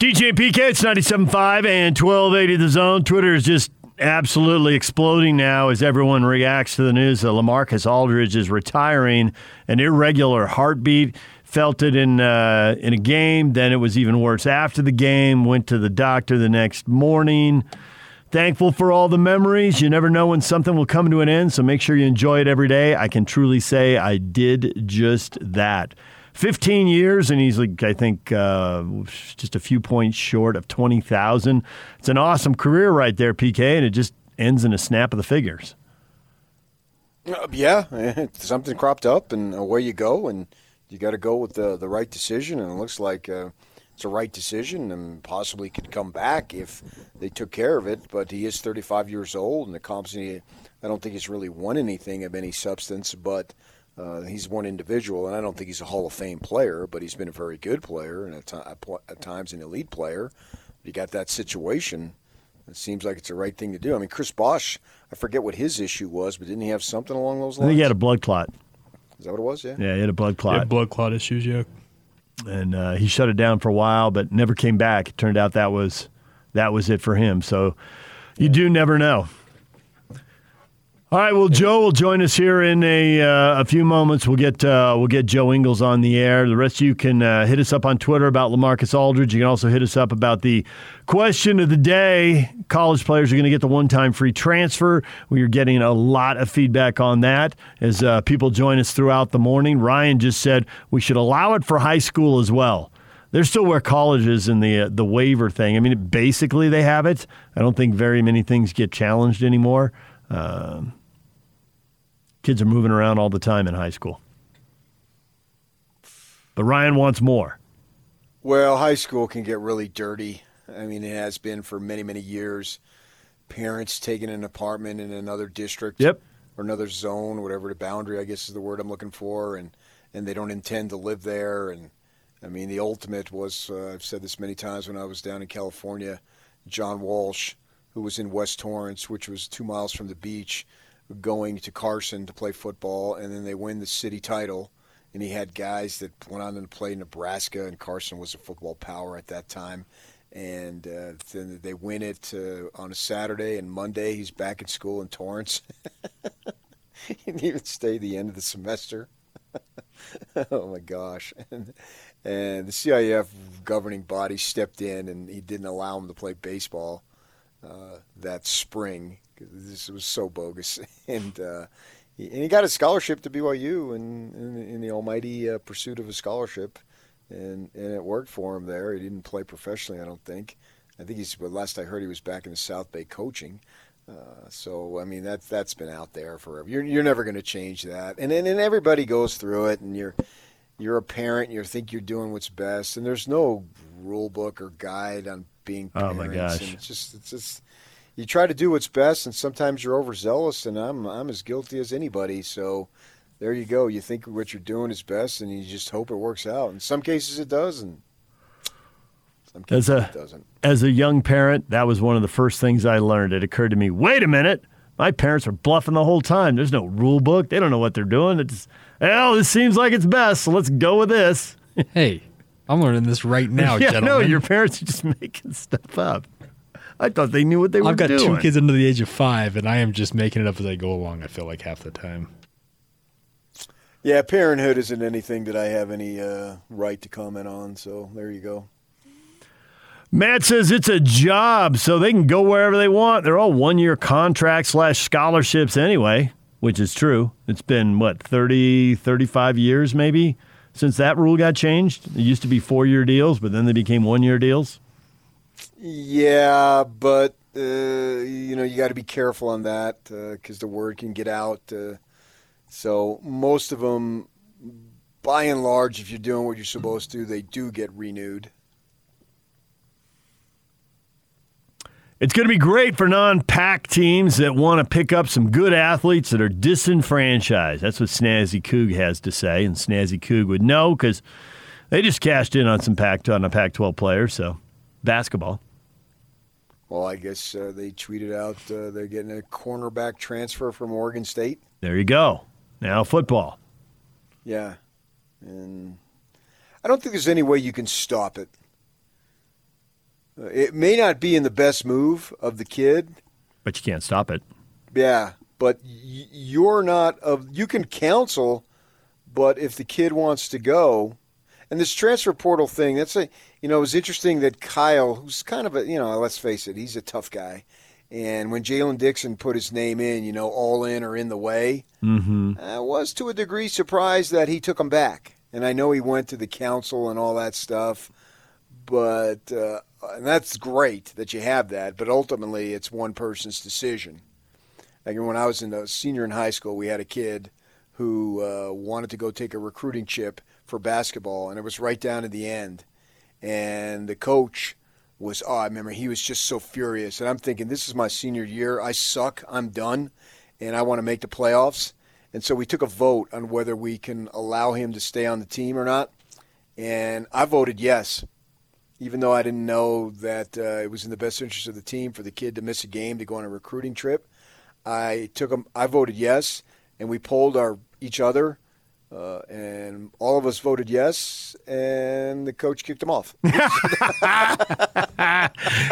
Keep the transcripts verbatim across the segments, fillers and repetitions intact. D J P K, it's ninety-seven point five and twelve eighty The Zone. Twitter is just absolutely exploding now as everyone reacts to the news that LaMarcus Aldridge is retiring. An irregular heartbeat. Felt it in uh, in a game. Then it was even worse after the game. Went to the doctor the next morning. Thankful for all the memories. You never know when something will come to an end, so make sure you enjoy it every day. I can truly say I did just that. fifteen years, and he's, like, I think, uh, just a few points short of twenty thousand. It's an awesome career right there, P K, and it just ends in a snap of the fingers. Uh, yeah, something cropped up, and away you go, and you got to go with the, the right decision, and it looks like uh, it's a right decision and possibly could come back if they took care of it, but he is thirty-five years old, and the comps, I don't think he's really won anything of any substance, but Uh, he's one individual, and I don't think he's a Hall of Fame player, but he's been a very good player and at, t- at times an elite player. You got that situation. It seems like it's the right thing to do. I mean, Chris Bosh, I forget what his issue was, but didn't he have something along those lines? I think he had a blood clot. Is that what it was? Yeah, yeah, he had a blood clot. He had blood clot issues, yeah. And uh, he shut it down for a while but never came back. It turned out that was that was it for him. So you yeah. do never know. All right, well, Joe will join us here in a uh, a few moments. We'll get uh, we'll get Joe Ingles on the air. The rest of you can uh, hit us up on Twitter about LaMarcus Aldridge. You can also hit us up about the question of the day. College players are going to get the one-time free transfer. We are getting a lot of feedback on that as uh, people join us throughout the morning. Ryan just said we should allow it for high school as well. They're still where college is in the, uh, the waiver thing. I mean, it, basically they have it. I don't think very many things get challenged anymore. Um Kids are moving around all the time in high school. But Ryan wants more. Well, high school can get really dirty. I mean, it has been for many, many years. Parents taking an apartment in another district yep. or another zone, whatever the boundary, I guess is the word I'm looking for, and, and they don't intend to live there. And I mean, the ultimate was, uh, I've said this many times when I was down in California, John Walsh, who was in West Torrance, which was two miles from the beach, going to Carson to play football, and then they win the city title, and he had guys that went on to play Nebraska, and Carson was a football power at that time, and uh, then they win it uh, on a Saturday, and Monday he's back at school in Torrance. He didn't even stay the end of the semester. Oh my gosh. And, and the C I F governing body stepped in, and he didn't allow him to play baseball uh, that spring. This was so bogus, and uh, he, and he got a scholarship to B Y U in in, in the almighty uh, pursuit of a scholarship, and, and it worked for him there. He didn't play professionally, I don't think. I think he's. Well, last I heard, he was back in the South Bay coaching. Uh, so I mean, that that's been out there forever. You're you're never going to change that, and, and and everybody goes through it. And you're you're a parent. You think you're doing what's best, and there's no rule book or guide on being parents. Oh my gosh! And it's just it's just. You try to do what's best, and sometimes you're overzealous, and I'm I'm as guilty as anybody. So there you go. You think what you're doing is best, and you just hope it works out. In some cases, it does, and some cases a, it doesn't. As a young parent, that was one of the first things I learned. It occurred to me, wait a minute, my parents are bluffing the whole time. There's no rule book. They don't know what they're doing. It's, well, this seems like it's best, so let's go with this. Hey, I'm learning this right now, yeah, gentlemen. No, your parents are just making stuff up. I thought they knew what they were doing. I've got doing. two kids under the age of five, and I am just making it up as I go along, I feel like, half the time. Yeah, parenthood isn't anything that I have any uh, right to comment on, so there you go. Matt says it's a job, so they can go wherever they want. They're all one-year contracts slash scholarships anyway, which is true. It's been, what, thirty, thirty-five years maybe since that rule got changed? It used to be four-year deals, but then they became one-year deals. Yeah, but, uh, you know, you got to be careful on that because uh, the word can get out. Uh, so most of them, by and large, if you're doing what you're supposed to, they do get renewed. It's going to be great for non-PAC teams that want to pick up some good athletes that are disenfranchised. That's what Snazzy Coog has to say, and Snazzy Coog would know because they just cashed in on some PAC, on a Pac twelve player, so basketball. Well, I guess uh, they tweeted out uh, they're getting a cornerback transfer from Oregon State. There you go. Now football. Yeah. And I don't think there's any way you can stop it. It may not be in the best move of the kid. But you can't stop it. Yeah, but you're not of – you can counsel, but if the kid wants to go – and this transfer portal thing, that's a – you know, it was interesting that Kyle, who's kind of a – you know, let's face it, he's a tough guy. And when Jalen Dixon put his name in, you know, all in or in the way, mm-hmm. I was to a degree surprised that he took him back. And I know he went to the council and all that stuff, but uh, and that's great that you have that. But ultimately, it's one person's decision. Like when I was in a senior in high school, we had a kid who uh, wanted to go take a recruiting trip for basketball, and it was right down to the end. And the coach was, oh, I remember he was just so furious. And I'm thinking, this is my senior year. I suck. I'm done. And I want to make the playoffs. And so we took a vote on whether we can allow him to stay on the team or not. And I voted yes, even though I didn't know that uh, it was in the best interest of the team for the kid to miss a game to go on a recruiting trip. I took him. I voted yes, and we polled our each other, uh, and all of us voted yes, and the coach kicked him off.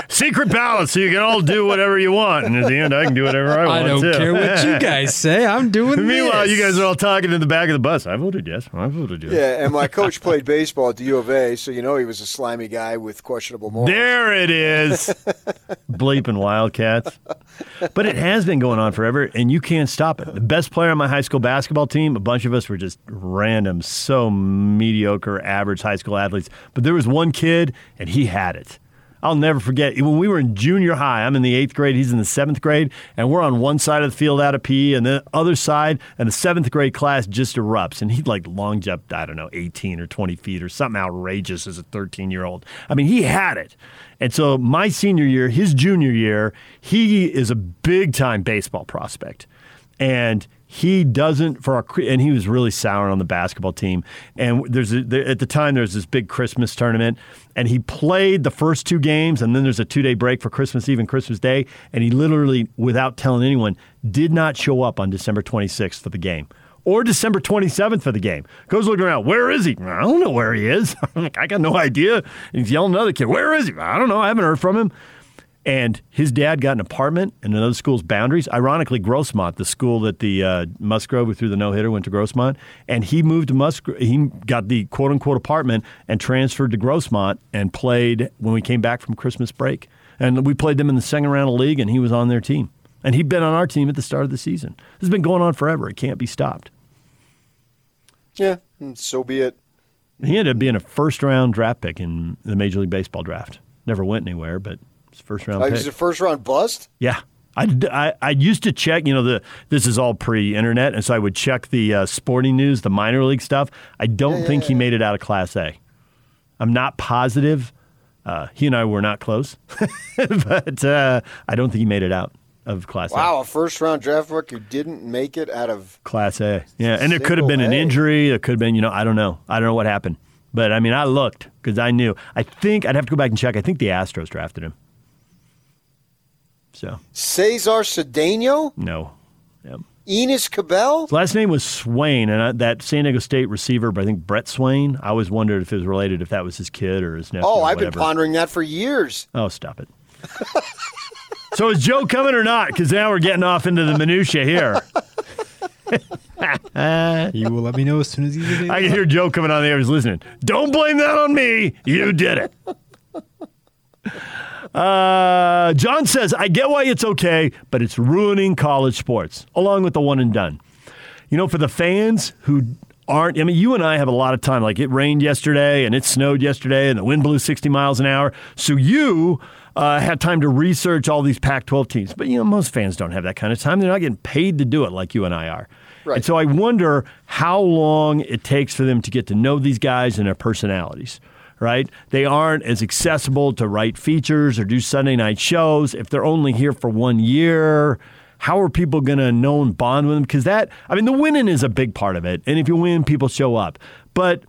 Secret ballot, so you can all do whatever you want. And at the end, I can do whatever I want. I don't too. care what you guys say. I'm doing Meanwhile, this. You guys are all talking in the back of the bus. I voted yes. I voted yes. Yeah, and my coach played baseball at the U of A, so you know he was a slimy guy with questionable morals. There it is. Bleeping Wildcats. But it has been going on forever, and you can't stop it. The best player on my high school basketball team, a bunch of us were just random, so mediocre, average high school athletes. But there was one kid, and he had it. I'll never forget. When we were in junior high, I'm in the eighth grade, he's in the seventh grade, and we're on one side of the field out of P E and the other side, and the seventh grade class just erupts. And he like long jumped, I don't know, eighteen or twenty feet or something outrageous as a thirteen-year-old. I mean, he had it. And so my senior year, his junior year, he is a big-time baseball prospect. And he doesn't for our, and he was really sour on the basketball team. And there's a, there, at the time there's this big Christmas tournament, and he played the first two games, and then there's a two day break for Christmas Eve and Christmas Day, and he literally, without telling anyone, did not show up on December twenty-sixth for the game or December twenty-seventh for the game. Goes looking around, where is he? I don't know where he is. I got no idea. And he's yelling at another kid, where is he? I don't know. I haven't heard from him. And his dad got an apartment in another school's boundaries, ironically Grossmont, the school that the uh, Musgrove, who threw the no-hitter, went to Grossmont. And he moved to Musgrove. He got the quote-unquote apartment and transferred to Grossmont and played when we came back from Christmas break. And we played them in the second round of league, and he was on their team. And he'd been on our team at the start of the season. This has been going on forever. It can't be stopped. Yeah, so be it. He ended up being a first-round draft pick in the Major League Baseball draft. Never went anywhere, but... First round pick. Is it first round bust? Yeah. I, I, I used to check, you know, the this is all pre-internet, and so I would check the uh, sporting news, the minor league stuff. I don't yeah, think yeah, he yeah. made it out of Class A. I'm not positive. Uh, he and I were not close, but uh, I don't think he made it out of Class wow, A. Wow, a first round draft pick who didn't make it out of Class A. Yeah, and it could have been a. an injury. It could have been, you know, I don't know. I don't know what happened. But, I mean, I looked because I knew. I think I'd have to go back and check. I think the Astros drafted him. So. Cesar Cedeno? No. Yep. Enos Cabell? His last name was Swain, and I, that San Diego State receiver, but I think Brett Swain. I always wondered if it was related, if that was his kid or his nephew. Oh, I've been pondering that for years. Oh, stop it. So is Joe coming or not? Because now we're getting off into the minutia here. You will let me know as soon as he's available. I can hear Joe coming on the air. He's listening. Don't blame that on me. You did it. Uh, John says, I get why it's okay, but it's ruining college sports, along with the one and done. You know, for the fans who aren't, I mean, you and I have a lot of time. Like, it rained yesterday, and it snowed yesterday, and the wind blew sixty miles an hour. So you uh, had time to research all these Pac twelve teams. But, you know, most fans don't have that kind of time. They're not getting paid to do it like you and I are. Right. And so I wonder how long it takes for them to get to know these guys and their personalities. Right? They aren't as accessible to write features or do Sunday night shows. If they're only here for one year, how are people going to know and bond with them? Because that, I mean, the winning is a big part of it. And if you win, people show up. But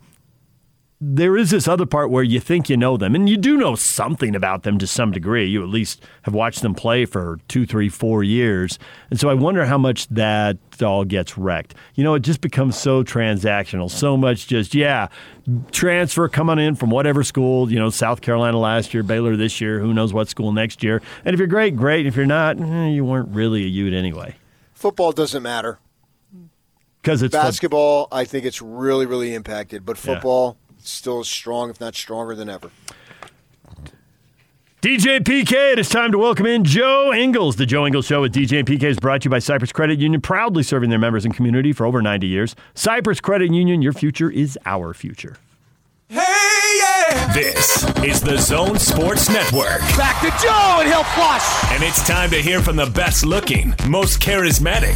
there is this other part where you think you know them, and you do know something about them to some degree. You at least have watched them play for two, three, four years. And so I wonder how much that all gets wrecked. You know, it just becomes so transactional, so much just, yeah, transfer coming in from whatever school, you know, South Carolina last year, Baylor this year, who knows what school next year. And if you're great, great. If you're not, eh, you weren't really a Ute anyway. Football doesn't matter. Because it's basketball, the... I think it's really, really impacted. But football... Yeah. Still strong, if not stronger than ever. D J P K, it is time to welcome in Joe Ingles. The Joe Ingles Show with D J and P K is brought to you by Cypress Credit Union, proudly serving their members and community for over ninety years. Cypress Credit Union, your future is our future. Hey, yeah! This is the Zone Sports Network. Back to Joe, and he'll flush! And it's time to hear from the best-looking, most charismatic,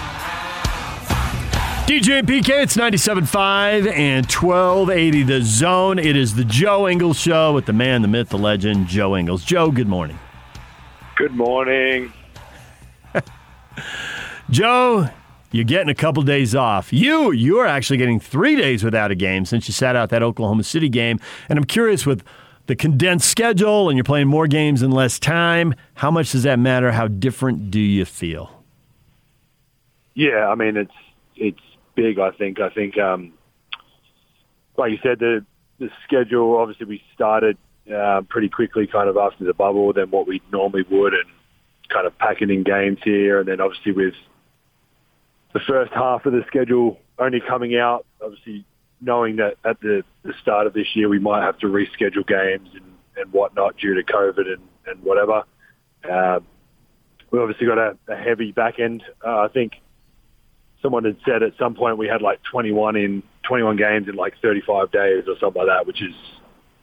D J and P K, it's ninety-seven point five and twelve eighty The Zone. It is the Joe Ingles Show with the man, the myth, the legend, Joe Ingles. Joe, good morning. Good morning. Joe, you're getting a couple days off. You, you're actually getting three days without a game since you sat out that Oklahoma City game. And I'm curious, with the condensed schedule and you're playing more games in less time, how much does that matter? How different do you feel? Yeah, I mean, it's it's... big, I think. I think, um, like you said, the the schedule, obviously we started uh, pretty quickly kind of after the bubble than what we normally would, and kind of packing in games here. And then obviously with the first half of the schedule only coming out, obviously knowing that at the, the start of this year we might have to reschedule games and, and whatnot due to COVID and, and whatever. Uh, we obviously got a, a heavy back end, uh, I think. Someone had said at some point we had like twenty-one in twenty-one games in like thirty-five days or something like that, which is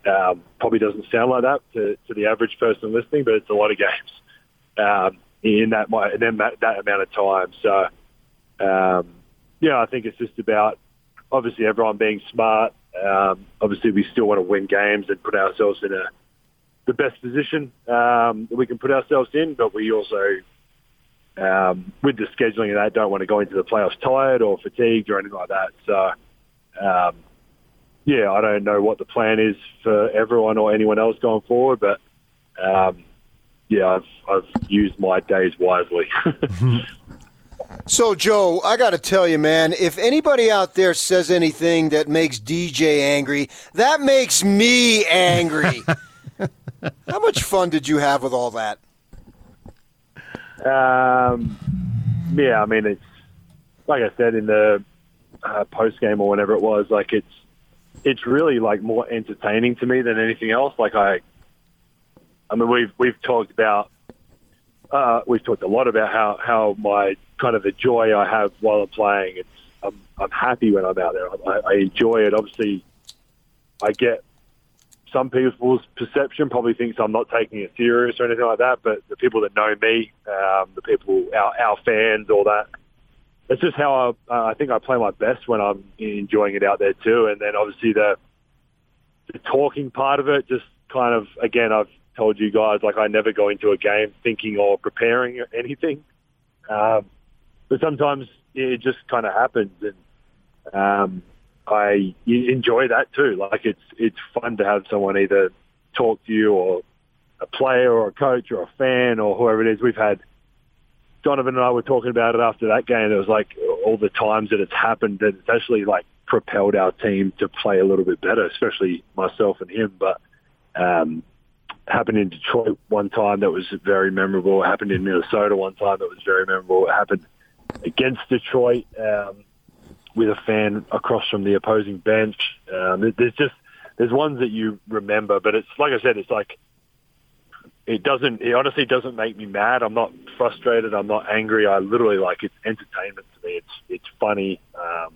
um, probably doesn't sound like that to, to the average person listening, but it's a lot of games um, in that in that, that amount of time. So, um, yeah, I think it's just about obviously everyone being smart. Um, obviously, we still want to win games and put ourselves in a the best position um, that we can put ourselves in, but we also. Um, with the scheduling of that, don't want to go into the playoffs tired or fatigued or anything like that. So, um, yeah, I don't know what the plan is for everyone or anyone else going forward, but, um, yeah, I've, I've used my days wisely. So, Joe, I got to tell you, man, if anybody out there says anything that makes D J angry, that makes me angry. How much fun did you have with all that? Um, yeah, I mean, it's like I said in the uh, post game or whatever it was. Like it's it's really like more entertaining to me than anything else. Like I, I mean, we've we've talked about uh, we've talked a lot about how, how my kind of the joy I have while I'm playing. It's I'm I'm happy when I'm out there. I, I enjoy it. Obviously, I get some people's perception probably thinks I'm not taking it serious or anything like that, but the people that know me, um, the people, our, our fans, all that, that's just how I, uh, I think I play my best when I'm enjoying it out there too. And then obviously the, the talking part of it, just kind of, again, I've told you guys, like I never go into a game thinking or preparing or anything. Um, but sometimes it just kind of happens. And, um, I enjoy that too. Like it's it's fun to have someone either talk to you, or a player, or a coach, or a fan, or whoever it is. We've had Donovan and I were talking about it after that game. It was like all the times that it's happened that it's actually like propelled our team to play a little bit better, especially myself and him. But um, happened in Detroit one time that was very memorable. It happened in Minnesota one time that was very memorable. It happened against Detroit. Um, with a fan across from the opposing bench. Um, there's just, there's ones that you remember, but it's, like I said, it's like, it doesn't, it honestly doesn't make me mad. I'm not frustrated. I'm not angry. I literally like, it's entertainment to me. It's, it's funny. Um,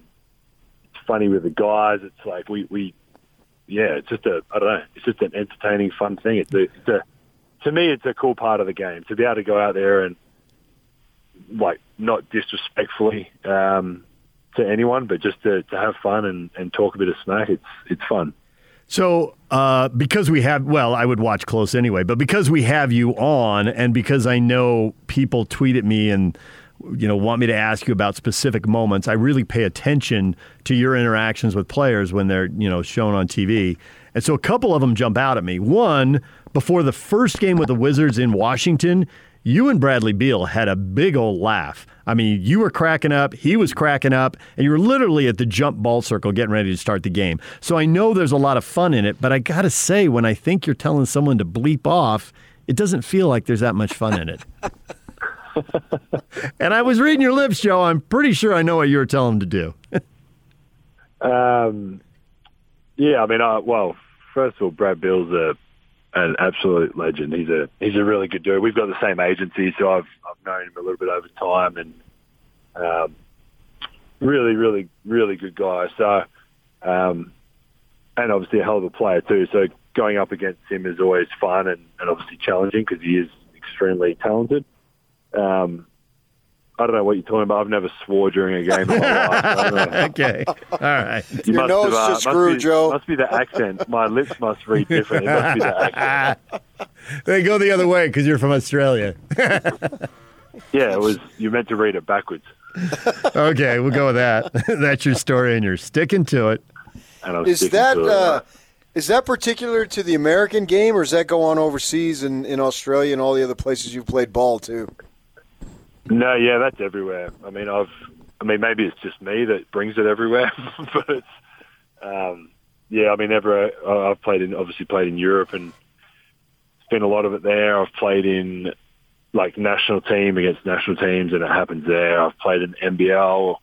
it's funny with the guys. It's like, we, we, yeah, it's just a, I don't know. It's just an entertaining, fun thing. It's a, it's a to me, it's a cool part of the game to be able to go out there and, like, not disrespectfully um, to anyone, but just to, to have fun and, and talk a bit of smack. It's it's fun. So uh, because we have, well, I would watch close anyway, but because we have you on and because I know people tweet at me and, you know, want me to ask you about specific moments, I really pay attention to your interactions with players when they're, you know, shown on T V. And so a couple of them jump out at me. One, before the first game with the Wizards in Washington, you and Bradley Beal had a big old laugh. I mean, you were cracking up, he was cracking up, and you were literally at the jump ball circle getting ready to start the game. So I know there's a lot of fun in it, but I got to say, when I think you're telling someone to bleep off, it doesn't feel like there's that much fun in it. And I was reading your lips, Joe. I'm pretty sure I know what you were telling them to do. um, yeah, I mean, I, well, first of all, Brad Beal's a an absolute legend. He's a he's a really good dude. We've got the same agency, so I've I've known him a little bit over time, and um, really, really, really good guy. So, um, and obviously a hell of a player too. So going up against him is always fun and, and obviously challenging because he is extremely talented. Um, I don't know what you're talking about. I've never swore during a game in my life. Okay. All right. You Your nose have, just uh, grew, be, Joe. Must be the accent. My lips must read different. It must be the accent. They go the other way because you're from Australia. Yeah, it was. You meant to read it backwards. Okay, we'll go with that. That's your story, and you're sticking to it. And I'm is sticking that, to uh, it. Is that particular to the American game, or does that go on overseas in, in Australia and all the other places you've played ball, too? No, yeah, that's everywhere. I mean, I've, I mean, maybe it's just me that brings it everywhere, but it's, um, yeah, I mean, ever I've played in, obviously played in Europe and spent a lot of it there. I've played in like national team against national teams, and it happens there. I've played in N B L.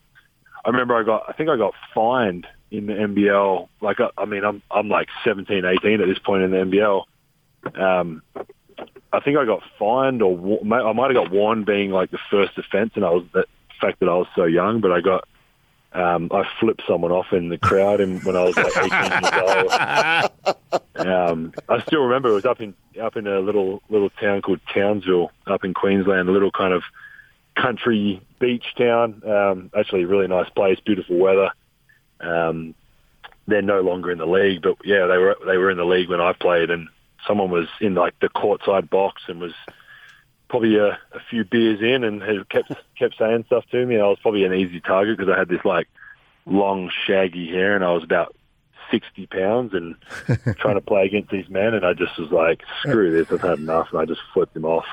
I remember I got, I think I got fined in the N B L. Like, I, I mean, I'm, I'm like seventeen, eighteen at this point in the N B L. Um, I think I got fined, or I might have got warned, being like the first offense, and I was the fact that I was so young. But I got, um, I flipped someone off in the crowd, and when I was like eighteen years old, um, I still remember it was up in up in a little little town called Townsville, up in Queensland, a little kind of country beach town. Um, actually, a really nice place, beautiful weather. Um, they're no longer in the league, but yeah, they were they were in the league when I played, and someone was in like the courtside box and was probably a, a few beers in and had kept kept saying stuff to me. I was probably an easy target because I had this like long, shaggy hair and I was about sixty pounds and trying to play against these men. And I just was like, screw this, I've had enough. And I just flipped him off.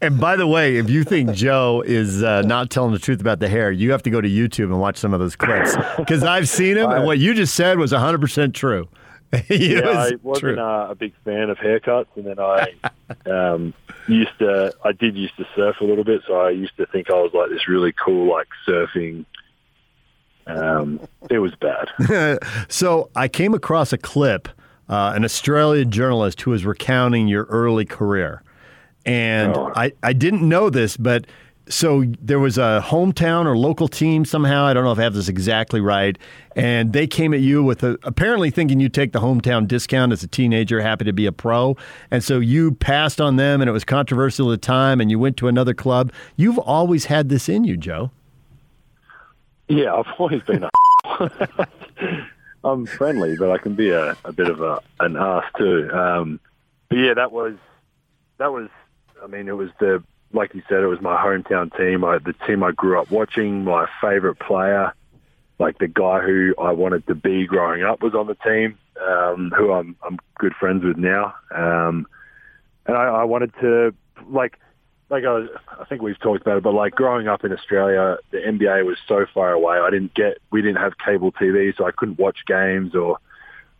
And by the way, if you think Joe is uh, not telling the truth about the hair, you have to go to YouTube and watch some of those clips because I've seen him. I, and what you just said was one hundred percent true. Yeah, was I wasn't uh, a big fan of haircuts, and then I um, used to, I did used to surf a little bit, so I used to think I was like this really cool, like surfing. Um, it was bad. So I came across a clip, uh, an Australian journalist who was recounting your early career, and oh. I, I didn't know this, but so there was a hometown or local team somehow. I don't know if I have this exactly right. And they came at you with a, apparently thinking you take the hometown discount as a teenager, happy to be a pro. And so you passed on them, and it was controversial at the time, and you went to another club. You've always had this in you, Joe. Yeah, I've always been a I'm friendly, but I can be a, a bit of a, an ass too. Um, but yeah, that was, that was, I mean, it was the, like you said, it was my hometown team, I, the team I grew up watching, my favorite player, like the guy who I wanted to be growing up was on the team, um, who I'm, I'm good friends with now. Um, and I, I wanted to, like, like I, was, I think we've talked about it, but like growing up in Australia, the N B A was so far away. I didn't get, we didn't have cable T V, so I couldn't watch games, or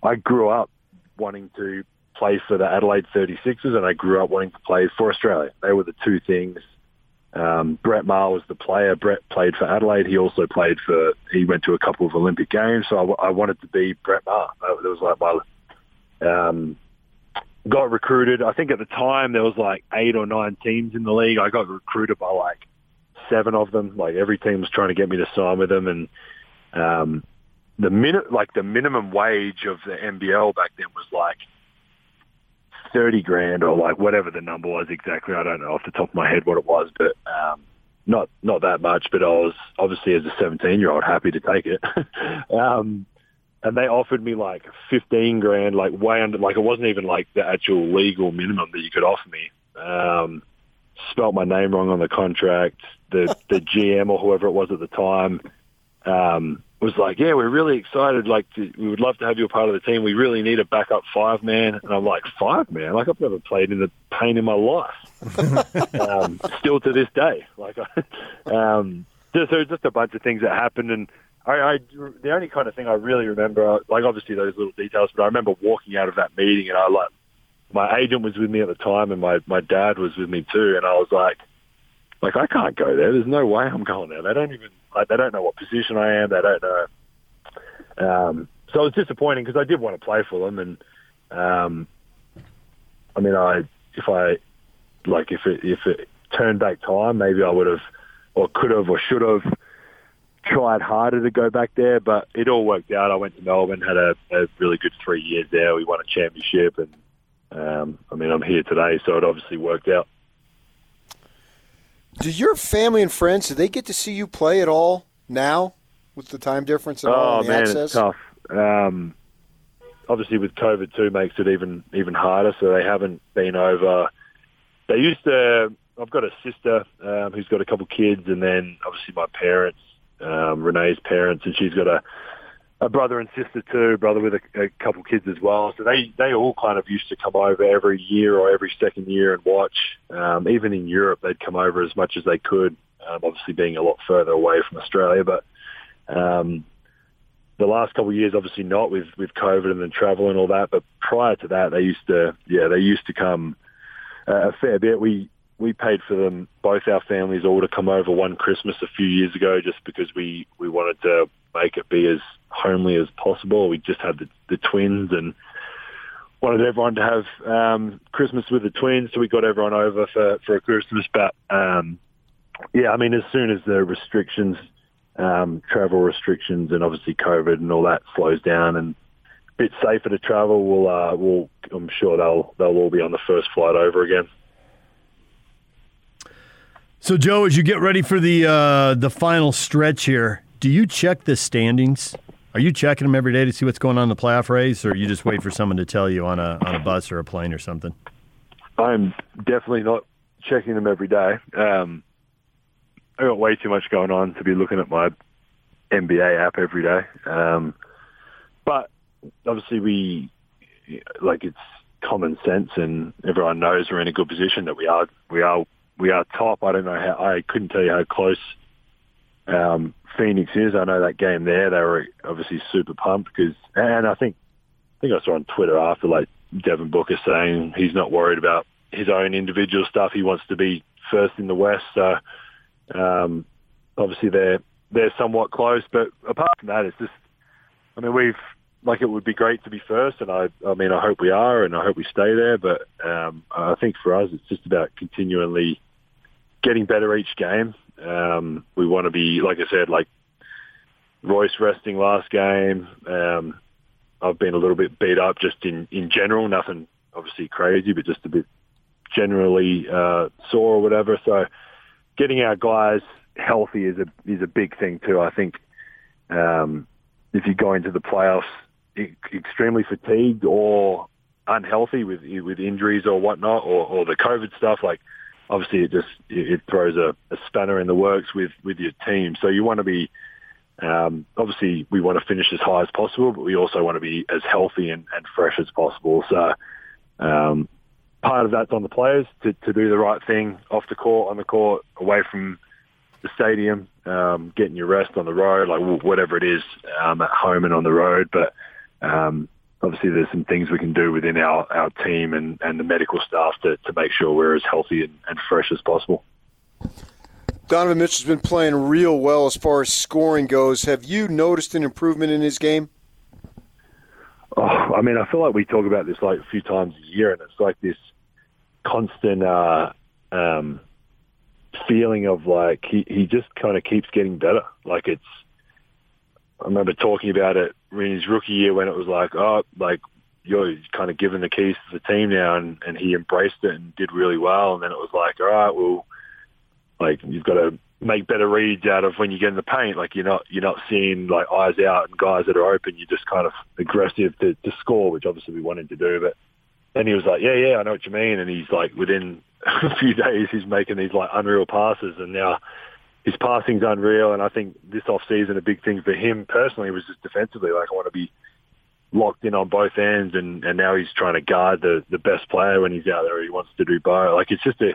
I grew up wanting to play for the Adelaide thirty-sixers, and I grew up wanting to play for Australia. They were the two things. Um, Brett Maher was the player. Brett played for Adelaide. He also played for, he went to a couple of Olympic games, so I, w- I wanted to be Brett Maher. That was like my, um, got recruited. I think at the time there was like eight or nine teams in the league. I got recruited by like seven of them. Like every team was trying to get me to sign with them, and um, the minute, like the minimum wage of the N B L back then was like thirty grand or like whatever the number was exactly. I don't know off the top of my head what it was, but um, not not that much. But I was obviously as a seventeen-year-old happy to take it. um, and they offered me like fifteen grand, like way under, like it wasn't even like the actual legal minimum that you could offer me. Um, spelt my name wrong on the contract. The the G M or whoever it was at the time um, was like, yeah, we're really excited. Like, to, we would love to have you a part of the team. We really need a backup five man. And I'm like, five man? Like, I've never played in the pain in my life. um, still to this day. Like, um, just, there was just a bunch of things that happened. And I, I, the only kind of thing I really remember, like, obviously those little details, but I remember walking out of that meeting and I like, my agent was with me at the time and my, my dad was with me too. And I was like, like, I can't go there. There's no way I'm going there. They don't even, like, they don't know what position I am. They don't know. Um, so it was disappointing because I did want to play for them. And, um, I mean, I, if I, like, if it, if it turned back time, maybe I would have or could have or should have tried harder to go back there, but it all worked out. I went to Melbourne, had a, a really good three years there. We won a championship and, Um, I mean, I'm here today, so it obviously worked out. Do your family and friends, do they get to see you play at all now with the time difference and all the access? Oh, man, it's tough. Um, obviously, with COVID, too, makes it even even harder, so they haven't been over. They used to – I've got a sister um, who's got a couple kids, and then obviously my parents, um, Renee's parents, and she's got a – a brother and sister too, brother with a, a couple kids as well. So they, they all kind of used to come over every year or every second year and watch. Um, even in Europe, they'd come over as much as they could, um, obviously being a lot further away from Australia. But um, the last couple of years, obviously not with, with COVID and then travel and all that. But prior to that, they used to, yeah, they used to come uh, a fair bit. We we paid for them, both our families, all to come over one Christmas a few years ago just because we, we wanted to make it be as homely as possible. We just had the, the twins and wanted everyone to have um, Christmas with the twins, so we got everyone over for, for a Christmas. But, um, yeah, I mean, as soon as the restrictions, um, travel restrictions and obviously COVID and all that slows down and a bit safer to travel, we'll, uh, we'll, I'm sure they'll they'll all be on the first flight over again. So, Joe, as you get ready for the uh, the final stretch here, do you check the standings? Are you checking them every day to see what's going on in the playoff race, or you just wait for someone to tell you on a on a bus or a plane or something? I'm definitely not checking them every day. Um, I got way too much going on to be looking at my N B A app every day. Um, but obviously, we like it's common sense, and everyone knows we're in a good position that we are we are we are top. I don't know how I couldn't tell you how close. Um, Phoenix is. I know that game there. They were obviously super pumped because, and I think, I think I saw on Twitter after like Devin Booker saying he's not worried about his own individual stuff. He wants to be first in the West. So um, obviously they're they're somewhat close. But apart from that, it's just. I mean, we've like it would be great to be first, and I I mean I hope we are, and I hope we stay there. But um, I think for us, it's just about continually getting better each game. Um, we want to be, like I said, like Royce resting last game. Um, I've been a little bit beat up just in, in general, nothing obviously crazy, but just a bit generally uh, sore or whatever. So getting our guys healthy is a is a big thing too. I think um, if you go into the playoffs extremely fatigued or unhealthy with with injuries or whatnot or, or the COVID stuff, like obviously it just it throws a, a spanner in the works with, with your team. So you want to be, um, obviously we want to finish as high as possible, but we also want to be as healthy and, and fresh as possible. So um, part of that's on the players to, to do the right thing off the court, on the court, away from the stadium, um, getting your rest on the road, like whatever it is um, at home and on the road. But um, obviously there's some things we can do within our, our team and, and the medical staff to, to make sure we're as healthy and, and fresh as possible. Donovan Mitchell's been playing real well as far as scoring goes. Have you noticed an improvement in his game? Oh, I mean, I feel like we talk about this like a few times a year, and it's like this constant uh, um, feeling of like he, he just kind of keeps getting better. Like it's – I remember talking about it in his rookie year when it was like, oh, like you know, kind of given the keys to the team now, and, and he embraced it and did really well. And then it was like, all right, well, like you've got to make better reads out of when you get in the paint. Like you're not you're not seeing like eyes out and guys that are open. You're just kind of aggressive to, to score, which obviously we wanted to do. But then he was like, yeah, yeah, I know what you mean. And he's like, within a few days, he's making these like unreal passes, and now his passing's unreal. And I think this off season, a big thing for him personally was just defensively. Like I want to be locked in on both ends, and, and now he's trying to guard the, the best player when he's out there. He wants to do both. Like it's just a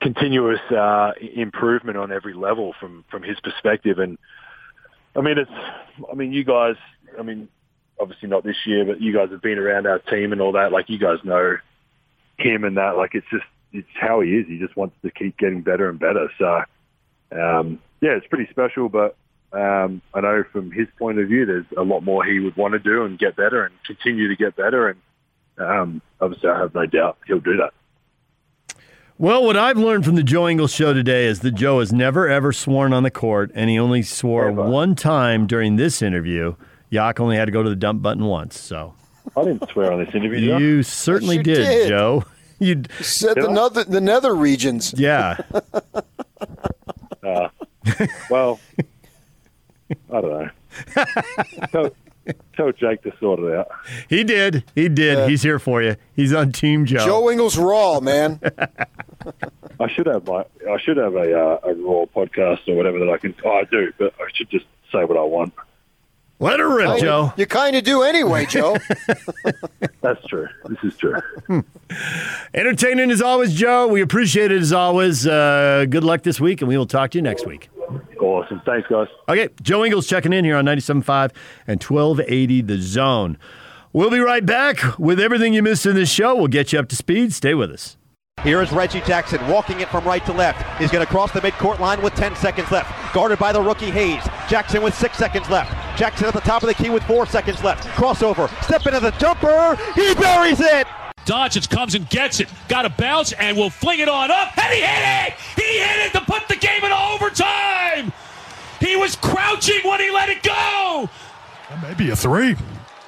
continuous uh, improvement on every level from, from his perspective. And I mean, it's, I mean, you guys, I mean, obviously not this year, but you guys have been around our team and all that. Like you guys know him and that. Like it's just, it's how he is. He just wants to keep getting better and better. So um, yeah, it's pretty special, but Um, I know from his point of view, there's a lot more he would want to do and get better and continue to get better. And um, obviously, I have no doubt he'll do that. Well, what I've learned from the Joe Ingles show today is that Joe has never, ever sworn on the court, and he only swore Never. one time during this interview. Yak only had to go to the dump button once. So I didn't swear on this interview. You, you certainly yes, you did, did, Joe. You said the nether, the nether regions. Yeah. uh, well... I don't know. tell, tell Jake to sort it out. He did. He did. Yeah. He's here for you. He's on Team Joe. Joe Ingles Raw, man. I should have my. I should have a uh, a Raw podcast or whatever that I can. Oh, I do, but I should just say what I want. Let her rip, Joe. You kind of do anyway, Joe. That's true. This is true. Hmm. Entertaining as always, Joe. We appreciate it as always. Uh, good luck this week, and we will talk to you next week. Awesome. Thanks, guys. Okay, Joe Ingles checking in here on ninety-seven point five and twelve eighty The Zone. We'll be right back with everything you missed in this show. We'll get you up to speed. Stay with us. Here is Reggie Jackson walking it from right to left. He's going to cross the midcourt line with ten seconds left. Guarded by the rookie Hayes. Jackson with six seconds left. Jackson at the top of the key with four seconds left. Crossover. Step into the jumper. He buries it. Doncic comes and gets it. Got a bounce and will fling it on up. And he hit it! He hit it to put the game in overtime! He was crouching when he let it go! Maybe a three.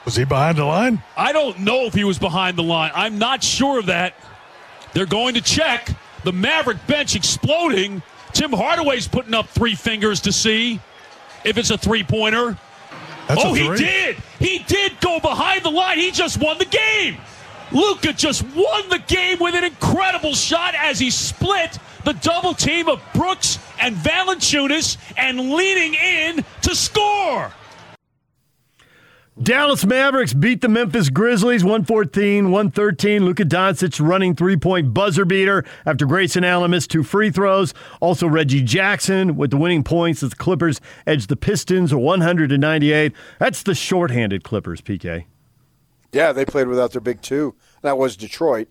Was he behind the line? I don't know if he was behind the line. I'm not sure of that. They're going to check. The Maverick bench exploding. Tim Hardaway's putting up three fingers to see if it's a three-pointer. That's oh, a three. He did! He did go behind the line. He just won the game! Luka just won the game with an incredible shot as he split the double team of Brooks and Valanciunas and leaning in to score. Dallas Mavericks beat the Memphis Grizzlies one fourteen, one thirteen. Luka Doncic running three-point buzzer beater after Grayson Allen missed two free throws. Also Reggie Jackson with the winning points as the Clippers edged the Pistons one hundred to ninety-eight. That's the shorthanded Clippers, P K. Yeah, they played without their big two. That was Detroit.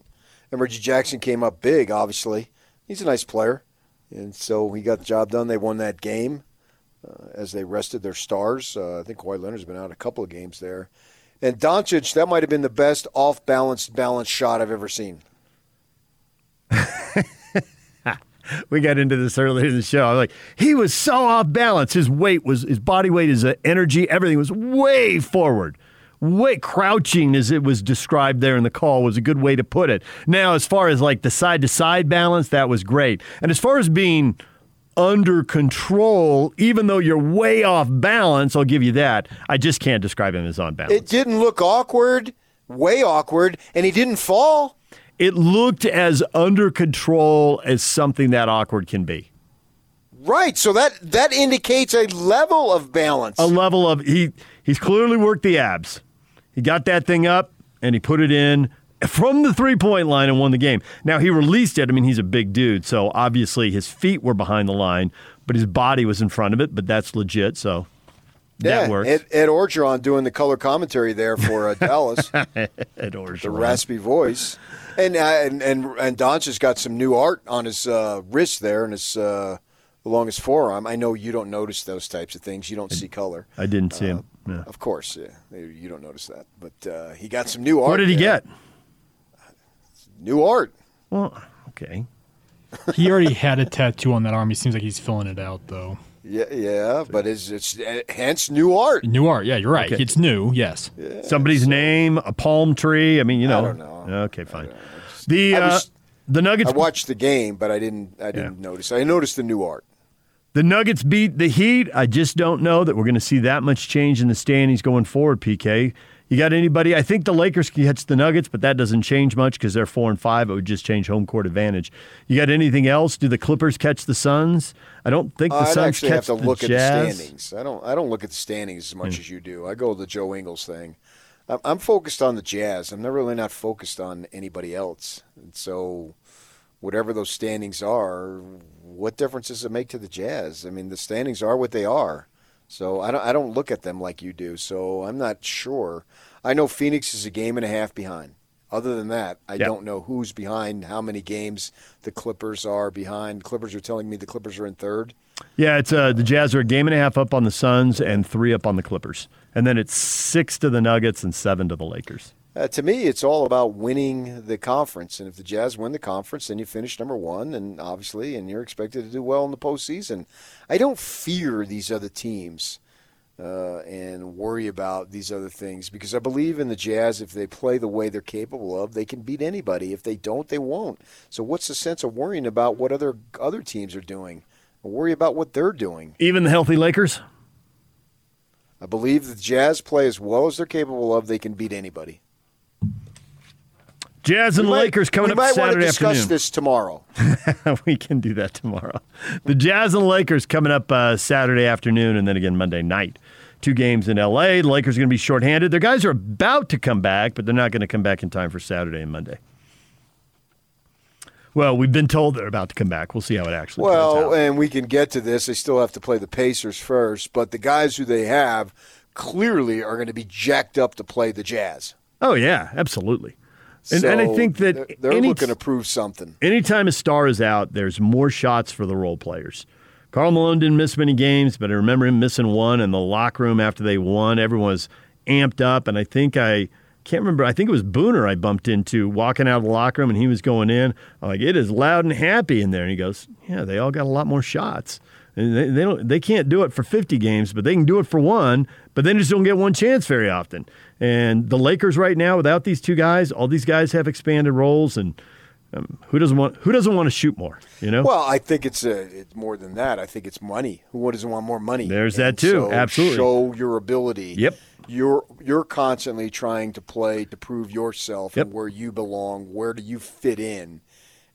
And Reggie Jackson came up big, obviously. He's a nice player. And so he got the job done. They won that game uh, as they rested their stars. Uh, I think Kawhi Leonard's been out a couple of games there. And Doncic, that might have been the best off-balance, balanced shot I've ever seen. We got into this earlier in the show. I was like, he was so off-balance. His weight was, his body weight, his energy, everything was way forward. Way crouching, as it was described there in the call, was a good way to put it. Now, as far as like the side-to-side balance, that was great. And as far as being under control, even though you're way off balance, I'll give you that. I just can't describe him as on balance. It didn't look awkward, way awkward, and he didn't fall. It looked as under control as something that awkward can be. Right, so that that indicates a level of balance. A level of he he's clearly worked the abs. He got that thing up, and he put it in from the three-point line and won the game. Now, he released it. I mean, he's a big dude, so obviously his feet were behind the line, but his body was in front of it, but that's legit, so that yeah, works. Ed, Ed Orgeron doing the color commentary there for uh, Dallas. Ed Orgeron. The raspy voice. And, uh, and, and, and Doncic's got some new art on his uh, wrist there and his uh, along his forearm. I know you don't notice those types of things. You don't I, see color. I didn't see uh, him. Yeah. Of course, yeah. You don't notice that. But uh, he got some new art. What did he there. get? New art. Well, okay. He already had a tattoo on that arm. He seems like he's filling it out, though. Yeah, yeah, but it's, it's hence new art. New art, yeah, you're right. Okay. It's new, yes. Yeah, Somebody's so. name, a palm tree. I mean, you know. I don't know. Okay, fine. Just, the uh, was, the Nuggets. I watched the game, but I didn't. I didn't yeah. notice. I noticed the new art. The Nuggets beat the Heat. I just don't know that we're going to see that much change in the standings going forward. P K, you got anybody? I think the Lakers catch the Nuggets, but that doesn't change much because they're four and five. It would just change home court advantage. You got anything else? Do the Clippers catch the Suns? I don't think the I'd Suns catch the Jazz. I actually have to look Jazz. at the standings. I don't. I don't look at the standings as much mm. as you do. I go with the Joe Ingles thing. I'm, I'm focused on the Jazz. I'm not really not focused on anybody else. And so, whatever those standings are, what difference does it make to the Jazz? I mean, the standings are what they are. So I don't I don't look at them like you do. So I'm not sure. I know Phoenix is a game and a half behind. Other than that, I yep. don't know who's behind, how many games the Clippers are behind. Clippers are telling me the Clippers are in third. Yeah, it's uh, the Jazz are a game and a half up on the Suns and three up on the Clippers. And then it's six to the Nuggets and seven to the Lakers. Uh, to me, it's all about winning the conference. And if the Jazz win the conference, then you finish number one, and obviously, and you're expected to do well in the postseason. I don't fear these other teams uh, and worry about these other things because I believe in the Jazz. If they play the way they're capable of, they can beat anybody. If they don't, they won't. So what's the sense of worrying about what other other teams are doing? Or worry about what they're doing. Even the healthy Lakers? I believe the Jazz play as well as they're capable of. They can beat anybody. Jazz and might, Lakers coming up Saturday afternoon. We might want to discuss afternoon. this tomorrow. We can do that tomorrow. The Jazz and Lakers coming up uh, Saturday afternoon and then again Monday night. Two games in L A. The Lakers are going to be shorthanded. Their guys are about to come back, but they're not going to come back in time for Saturday and Monday. Well, we've been told they're about to come back. We'll see how it actually plays out. Well, and we can get to this. They still have to play the Pacers first, but the guys who they have clearly are going to be jacked up to play the Jazz. Oh, yeah, absolutely. And, so and I think that they're, they're any, looking to prove something. Anytime a star is out, there's more shots for the role players. Karl Malone didn't miss many games, but I remember him missing one in the locker room after they won. Everyone was amped up, and I think I can't remember. I think it was Booner I bumped into walking out of the locker room, and he was going in. I'm like, it is loud and happy in there. And he goes, yeah, they all got a lot more shots. And they, they don't, they can't do it for fifty games, but they can do it for one. But they just don't get one chance very often. And the Lakers right now, without these two guys, all these guys have expanded roles, and um, who doesn't want who doesn't want to shoot more? You know. Well, I think it's a it's more than that. I think it's money. Who doesn't want more money? There's and that too. So Absolutely. Show your ability. Yep. You're you're constantly trying to play to prove yourself yep. and where you belong. Where do you fit in?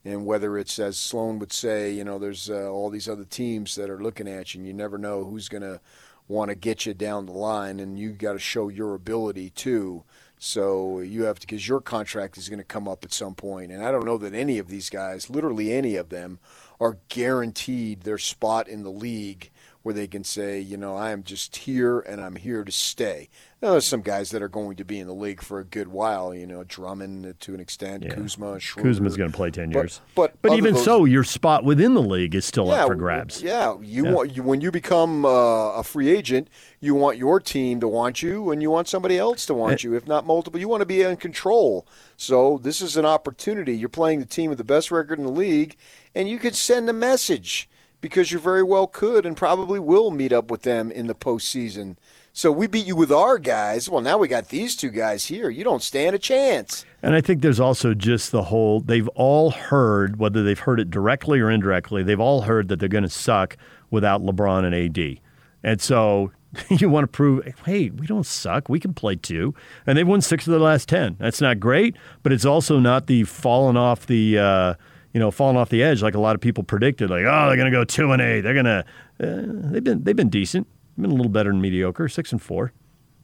And whether it's, as Sloan would say, you know, there's uh, all these other teams that are looking at you, and you never know who's going to want to get you down the line, and you got to show your ability too. So you have to, because your contract is going to come up at some point. And I don't know that any of these guys, literally any of them, are guaranteed their spot in the league where they can say, you know, I am just here and I'm here to stay. Now, there's some guys that are going to be in the league for a good while, you know, Drummond to an extent, yeah. Kuzma, Schroeder. Kuzma's going to play ten years. But but, but even those, so, your spot within the league is still yeah, up for grabs. Yeah, you yeah. want you, when you become uh, a free agent, you want your team to want you and you want somebody else to want you, if not multiple. You want to be in control. So this is an opportunity. You're playing the team with the best record in the league, and you could send a message, because you very well could and probably will meet up with them in the postseason. So we beat you with our guys. Well, now we got these two guys here. You don't stand a chance. And I think there's also just the whole, they've all heard, whether they've heard it directly or indirectly, they've all heard that they're going to suck without LeBron and A D. And so you want to prove, hey, we don't suck. We can play too. And they've won six of the last ten. That's not great, but it's also not the falling off the uh, – you know, falling off the edge like a lot of people predicted. Like, oh, they're going to go two and eight. They're going to. Uh, they've been they've been decent. Been a little better than mediocre. Six and four,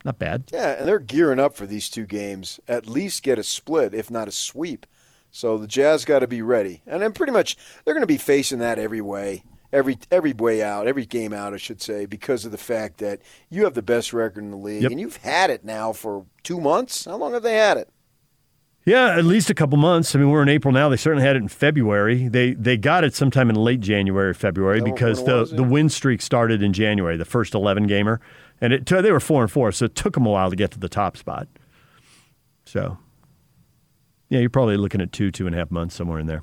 not bad. Yeah, and they're gearing up for these two games. At least get a split, if not a sweep. So the Jazz got to be ready, and then pretty much they're going to be facing that every way, every every way out, every game out, I should say, because of the fact that you have the best record in the league, yep. and you've had it now for two months. How long have they had it? Yeah, at least a couple months. I mean, we're in April now. They certainly had it in February. They they got it sometime in late January, February, because the, the win streak started in January, the first eleven-gamer. And it they were four and four, so it took them a while to get to the top spot. So, yeah, you're probably looking at two, two and a half months, somewhere in there.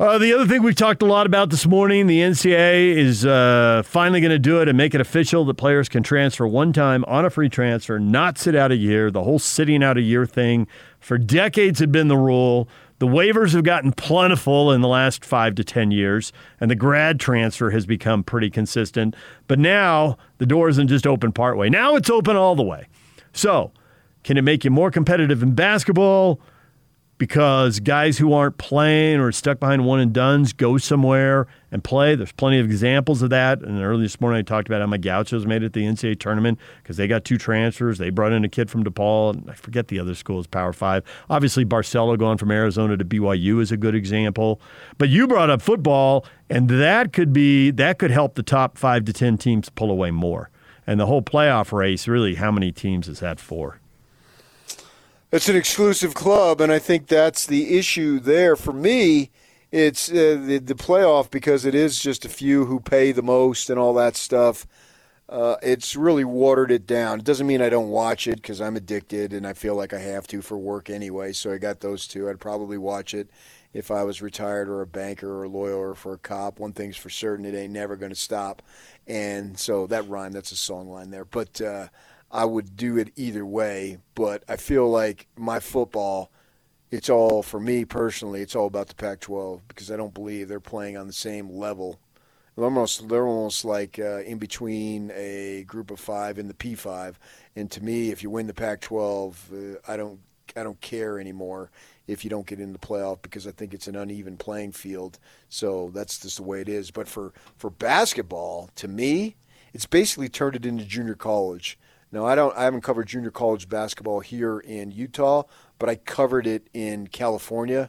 Uh, the other thing we've talked a lot about this morning, the N C A A is uh, finally going to do it and make it official that players can transfer one time on a free transfer, not sit out a year. The whole sitting out a year thing for decades had been the rule. The waivers have gotten plentiful in the last five to ten years, and the grad transfer has become pretty consistent. But now the door isn't just open partway. Now it's open all the way. So can it make you more competitive in basketball? Because guys who aren't playing or stuck behind one and dones go somewhere and play. There's plenty of examples of that. And earlier this morning I talked about how my Gauchos made it at the N C A A tournament because they got two transfers. They brought in a kid from DePaul. And I forget the other school's Power Five. Obviously, Barcelo going from Arizona to B Y U is a good example. But you brought up football, and that could be that could help the top five to ten teams pull away more. And the whole playoff race, really, how many teams is that for? It's an exclusive club, and I think that's the issue there. For me, it's uh, the, the playoff because it is just a few who pay the most and all that stuff. Uh, it's really watered it down. It doesn't mean I don't watch it because I'm addicted and I feel like I have to for work anyway, so I got those two. I'd probably watch it if I was retired or a banker or a lawyer or for a cop. One thing's for certain, it ain't never going to stop. And so that rhyme, that's a song line there. But uh, I would do it either way, but I feel like my football, it's all, for me personally, it's all about the Pac twelve because I don't believe they're playing on the same level. They're almost, they're almost like uh, in between a group of five and the P five. And to me, if you win the Pac twelve, uh, I don't I don't care anymore if you don't get in the playoff because I think it's an uneven playing field. So that's just the way it is. But for, for basketball, to me, it's basically turned it into junior college. Now, I don't. I haven't covered junior college basketball here in Utah, but I covered it in California.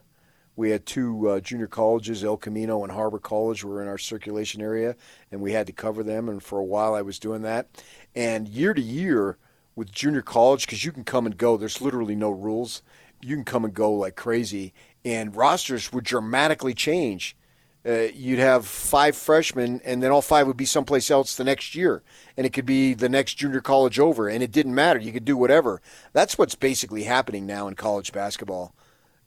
We had two uh, junior colleges, El Camino and Harbor College, were in our circulation area, and we had to cover them. And for a while, I was doing that. And year to year with junior college, because you can come and go. There's literally no rules. You can come and go like crazy, and rosters would dramatically change. Uh, you'd have five freshmen, and then all five would be someplace else the next year. And it could be the next junior college over, and it didn't matter. You could do whatever. That's what's basically happening now in college basketball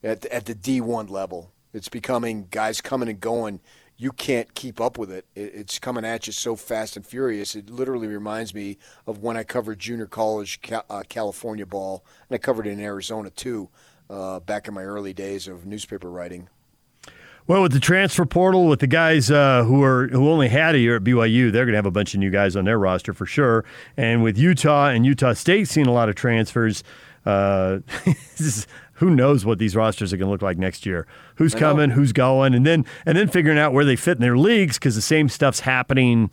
at, at the D one level. It's becoming guys coming and going. You can't keep up with it. it. It's coming at you so fast and furious. It literally reminds me of when I covered junior college ca- uh, California ball, and I covered it in Arizona too uh, back in my early days of newspaper writing. Well, with the transfer portal, with the guys uh, who are who only had a year at B Y U, they're going to have a bunch of new guys on their roster for sure. And with Utah and Utah State seeing a lot of transfers, uh, is, who knows what these rosters are going to look like next year? Who's I coming? Know. Who's going? And then and then figuring out where they fit in their leagues because the same stuff's happening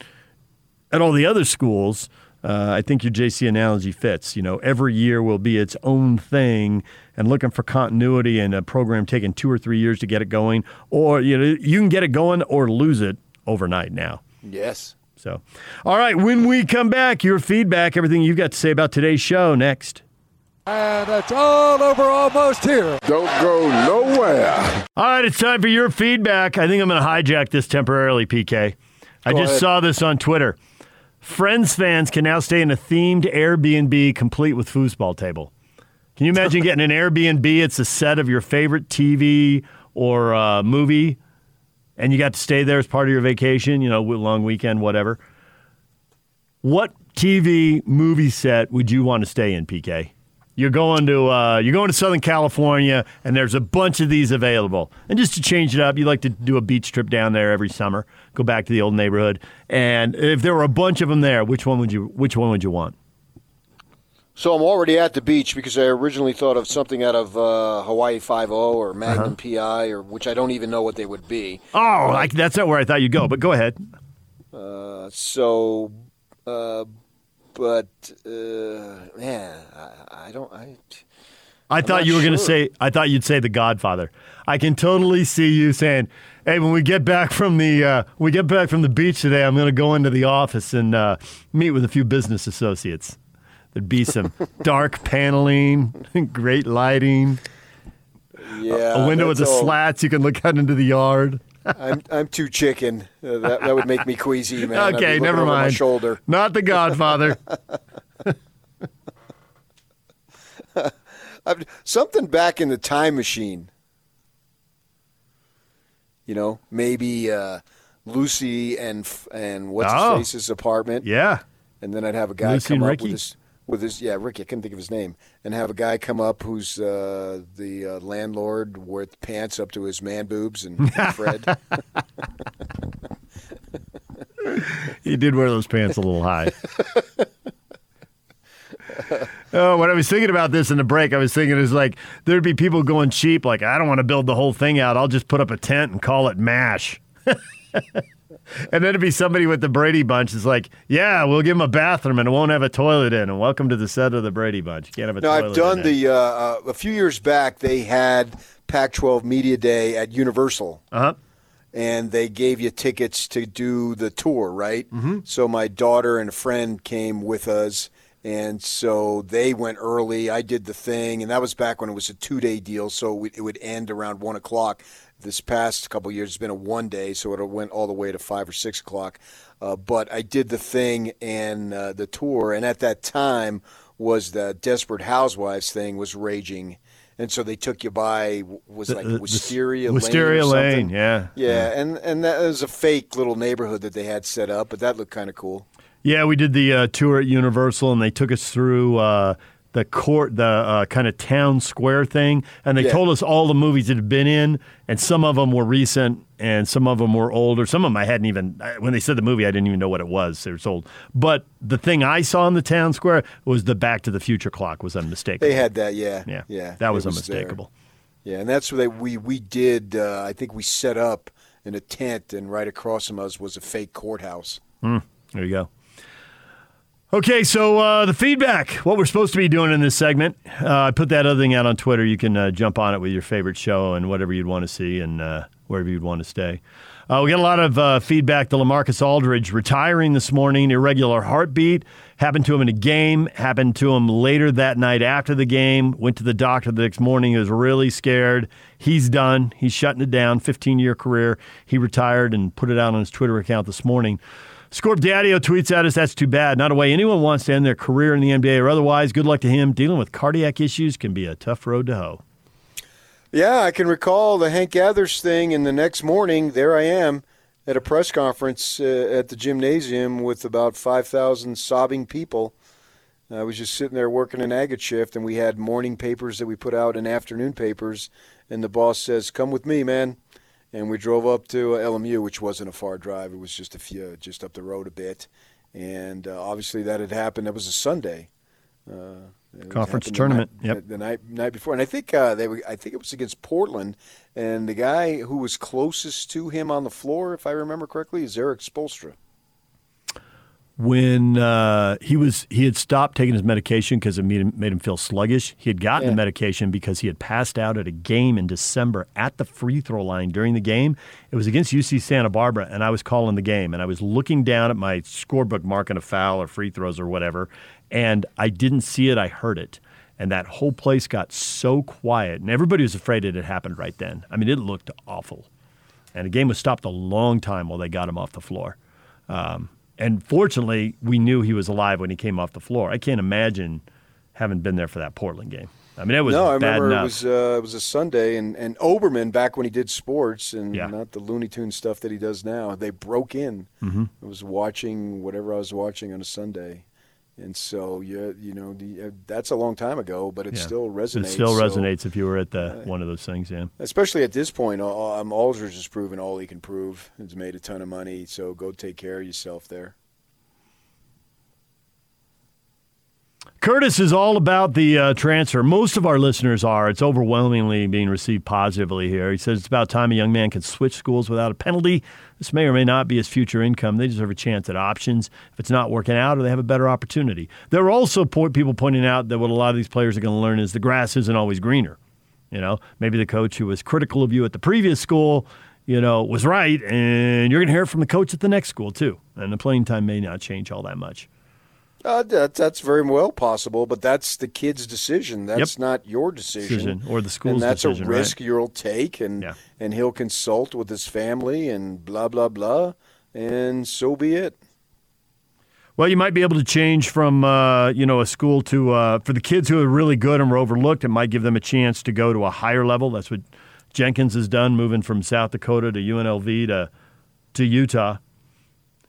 at all the other schools. Uh, I think your J C analogy fits. You know, every year will be its own thing, and looking for continuity in a program taking two or three years to get it going, or you know, you can get it going or lose it overnight now. Yes. So, all right. When we come back, your feedback, everything you've got to say about today's show next. And it's all over almost here. Don't go nowhere. All right, it's time for your feedback. I think I'm going to hijack this temporarily, P K. I just saw this on Twitter. Friends fans can now stay in a themed Airbnb complete with foosball table. Can you imagine getting an Airbnb? It's a set of your favorite T V or uh, movie, and you got to stay there as part of your vacation, you know, long weekend, whatever. What T V movie set would you want to stay in, P K? You're going to uh, you're going to Southern California, and there's a bunch of these available. And just to change it up, you like to do a beach trip down there every summer. Go back to the old neighborhood. And if there were a bunch of them there, which one would you which one would you want? So I'm already at the beach because I originally thought of something out of uh, Hawaii Five-O or Magnum uh-huh. P I, or which I don't even know what they would be. Oh, uh, like, that's not where I thought you'd go. But go ahead. Uh, so. Uh, But uh, man, I, I don't. I, I thought you were sure. going to say. I thought you'd say The Godfather. I can totally see you saying, "Hey, when we get back from the uh, we get back from the beach today, I'm going to go into the office and uh, meet with a few business associates. There'd be some dark paneling, great lighting, yeah, a, a window with the slats you can look out into the yard." I'm I'm too chicken. Uh, that that would make me queasy, man. Okay, never mind. My shoulder. Not The Godfather. Something back in the time machine. You know, maybe uh, Lucy and and what's oh. his face's apartment. Yeah, and then I'd have a guy Lucy come up Ricky. with his with his yeah Ricky. I couldn't think of his name, and have a guy come up who's uh, the uh, landlord with pants up to his man boobs and, and Fred. He did wear those pants a little high. Oh, when I was thinking about this in the break, I was thinking it's like there'd be people going cheap, like, I don't want to build the whole thing out. I'll just put up a tent and call it MASH. And then it'd be somebody with the Brady Bunch is like, yeah, we'll give them a bathroom and it won't have a toilet in. And welcome to the set of the Brady Bunch. You can't have a no, toilet in. No, I've done the, uh, uh, a few years back, they had Pac twelve Media Day at Universal. Uh-huh. And they gave you tickets to do the tour, right? Mm-hmm. So my daughter and a friend came with us. And so they went early. I did the thing, and that was back when it was a two-day deal, so it would end around one o'clock. This past couple of years, it's been a one-day, so it went all the way to five or six o'clock. Uh, but I did the thing and uh, the tour, and at that time was the Desperate Housewives thing was raging, and so they took you by was the, like the, Wisteria the, Lane, Wisteria Lane, yeah, yeah, yeah. And and that was a fake little neighborhood that they had set up, but that looked kind of cool. Yeah, we did the uh, tour at Universal, and they took us through uh, the court, the uh, kind of town square thing, and they yeah. told us all the movies it had been in, and some of them were recent, and some of them were older. Some of them I hadn't even, when they said the movie, I didn't even know what it was. It was old. But the thing I saw in the town square was the Back to the Future clock was unmistakable. They had that, yeah. Yeah, yeah, that was, was unmistakable. There. Yeah, and that's what we, we did, uh, I think we set up in a tent, and right across from us was a fake courthouse. Mm, there you go. Okay, so uh, the feedback, what we're supposed to be doing in this segment. Uh, I put that other thing out on Twitter. You can uh, jump on it with your favorite show and whatever you'd want to see and uh, wherever you'd want to stay. Uh, we got a lot of uh, feedback to LaMarcus Aldridge retiring this morning, irregular heartbeat. Happened to him in a game. Happened to him later that night after the game. Went to the doctor the next morning. He was really scared. He's done. He's shutting it down. fifteen-year career. He retired and put it out on his Twitter account this morning. Scorp Daddio tweets at us, that's too bad. Not a way anyone wants to end their career in the N B A or otherwise. Good luck to him. Dealing with cardiac issues can be a tough road to hoe. Yeah, I can recall the Hank Gathers thing, and the next morning, there I am at a press conference uh, at the gymnasium with about five thousand sobbing people. I was just sitting there working an agate shift, and we had morning papers that we put out and afternoon papers, and the boss says, come with me, man. And we drove up to L M U, which wasn't a far drive. It was just a few, just up the road a bit. And uh, obviously that had happened. That was a Sunday uh, conference tournament. The night, yep, the night night before. And I think uh, they were, I think it was against Portland. And the guy who was closest to him on the floor, if I remember correctly, is Eric Spoelstra. When uh, he was, he had stopped taking his medication because it made him, made him feel sluggish. He had gotten yeah. the medication because he had passed out at a game in December at the free throw line during the game. It was against U C Santa Barbara, and I was calling the game, and I was looking down at my scorebook marking a foul or free throws or whatever, and I didn't see it. I heard it. And that whole place got so quiet, and everybody was afraid it had happened right then. I mean, it looked awful. And the game was stopped a long time while they got him off the floor. Um And fortunately, we knew he was alive when he came off the floor. I can't imagine having been there for that Portland game. I mean, it was no, bad enough. No, I remember it was, uh, it was a Sunday, and, and Oberman, back when he did sports and yeah. not the Looney Tunes stuff that he does now, they broke in. Mm-hmm. I was watching whatever I was watching on a Sunday. And so, yeah, you know, the, uh, that's a long time ago, but it yeah. still resonates. It still resonates so, if you were at the uh, one of those things, yeah. Especially at this point, um, Aldridge has proven all he can prove. He's made a ton of money, so go take care of yourself there. Curtis is all about the uh, transfer. Most of our listeners are. It's overwhelmingly being received positively here. He says it's about time a young man can switch schools without a penalty. This may or may not be his future income. They deserve a chance at options if it's not working out or they have a better opportunity. There are also po- people pointing out that what a lot of these players are going to learn is the grass isn't always greener. You know, maybe the coach who was critical of you at the previous school, you know, was right, and you're going to hear it from the coach at the next school too. And the playing time may not change all that much. Uh, that, that's very well possible, but that's the kid's decision. That's yep. not your decision. decision. Or the school's decision, And that's decision, a risk right? you'll take, and yeah. and he'll consult with his family and blah, blah, blah, and so be it. Well, you might be able to change from, uh, you know, a school to uh, – for the kids who are really good and were overlooked, it might give them a chance to go to a higher level. That's what Jenkins is done, moving from South Dakota to U N L V to to Utah.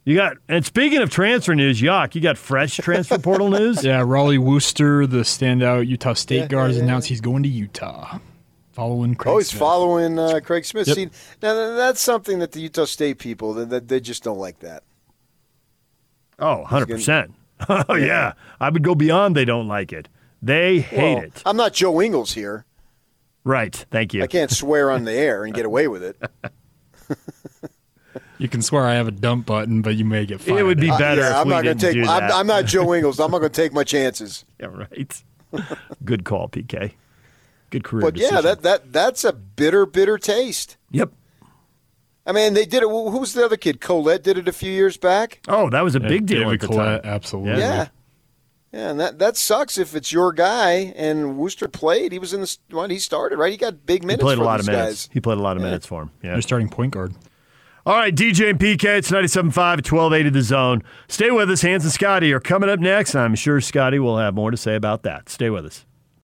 You got, and speaking of transfer news, Yock, you got fresh transfer portal news? Yeah, Raleigh Wooster, the standout Utah State yeah, guard, has yeah, announced yeah. he's going to Utah, following Craig Smith. Oh, he's Smith. following uh, Craig Smith. Yep. See, now, that's something that the Utah State people, that they just don't like that. Oh, one hundred percent. Gonna, oh, yeah. yeah. I would go beyond they don't like it. They hate well, it. I'm not Joe Ingles here. Right, thank you. I can't swear on the air and get away with it. You can swear I have a dump button, but you may get fired. It would be better uh, yeah, if I'm we not didn't take, do that. I'm, I'm not Joe Ingles. I'm not going to take my chances. Yeah, right. Good call, P K. Good career But, decision. yeah, that, that that's a bitter, bitter taste. Yep. I mean, they did it. Who was the other kid? Colette did it a few years back. Oh, that was a yeah, big deal David at the Colette, time. Absolutely. Yeah. yeah. Yeah, and that, that sucks if it's your guy, and Wooster played. He was in the – he started, right? He got big minutes for these guys. He played a lot of minutes. Guys. He played a lot of yeah. minutes for him. Yeah. They're starting point guard. All right, D J and P K, it's ninety-seven point five at twelve eighty The Zone. Stay with us. Hans and Scotty are coming up next. I'm sure Scotty will have more to say about that. Stay with us.